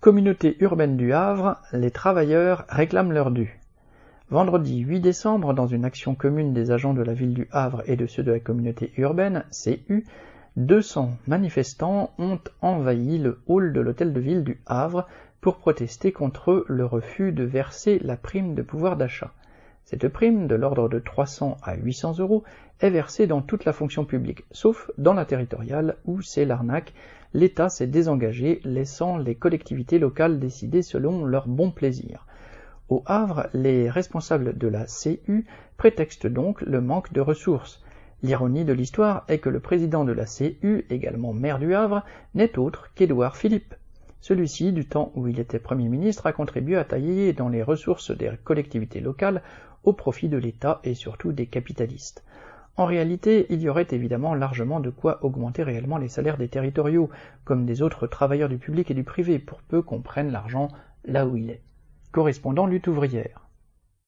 Communauté urbaine du Havre, les travailleurs réclament leur dû. Vendredi 8 décembre, dans une action commune des agents de la ville du Havre et de ceux de la communauté urbaine, CU, 200 manifestants ont envahi le hall de l'hôtel de ville du Havre pour protester contre le refus de verser la prime de pouvoir d'achat. Cette prime, de l'ordre de 300 à 800 euros, est versée dans toute la fonction publique, sauf dans la territoriale où c'est l'arnaque. L'État s'est désengagé, laissant les collectivités locales décider selon leur bon plaisir. Au Havre, les responsables de la CU prétextent donc le manque de ressources. L'ironie de l'histoire est que le président de la CU, également maire du Havre, n'est autre qu'Édouard Philippe. Celui-ci, du temps où il était Premier ministre, a contribué à tailler dans les ressources des collectivités locales au profit de l'État et surtout des capitalistes. En réalité, il y aurait évidemment largement de quoi augmenter réellement les salaires des territoriaux, comme des autres travailleurs du public et du privé, pour peu qu'on prenne l'argent là où il est. Correspondant lutte ouvrière.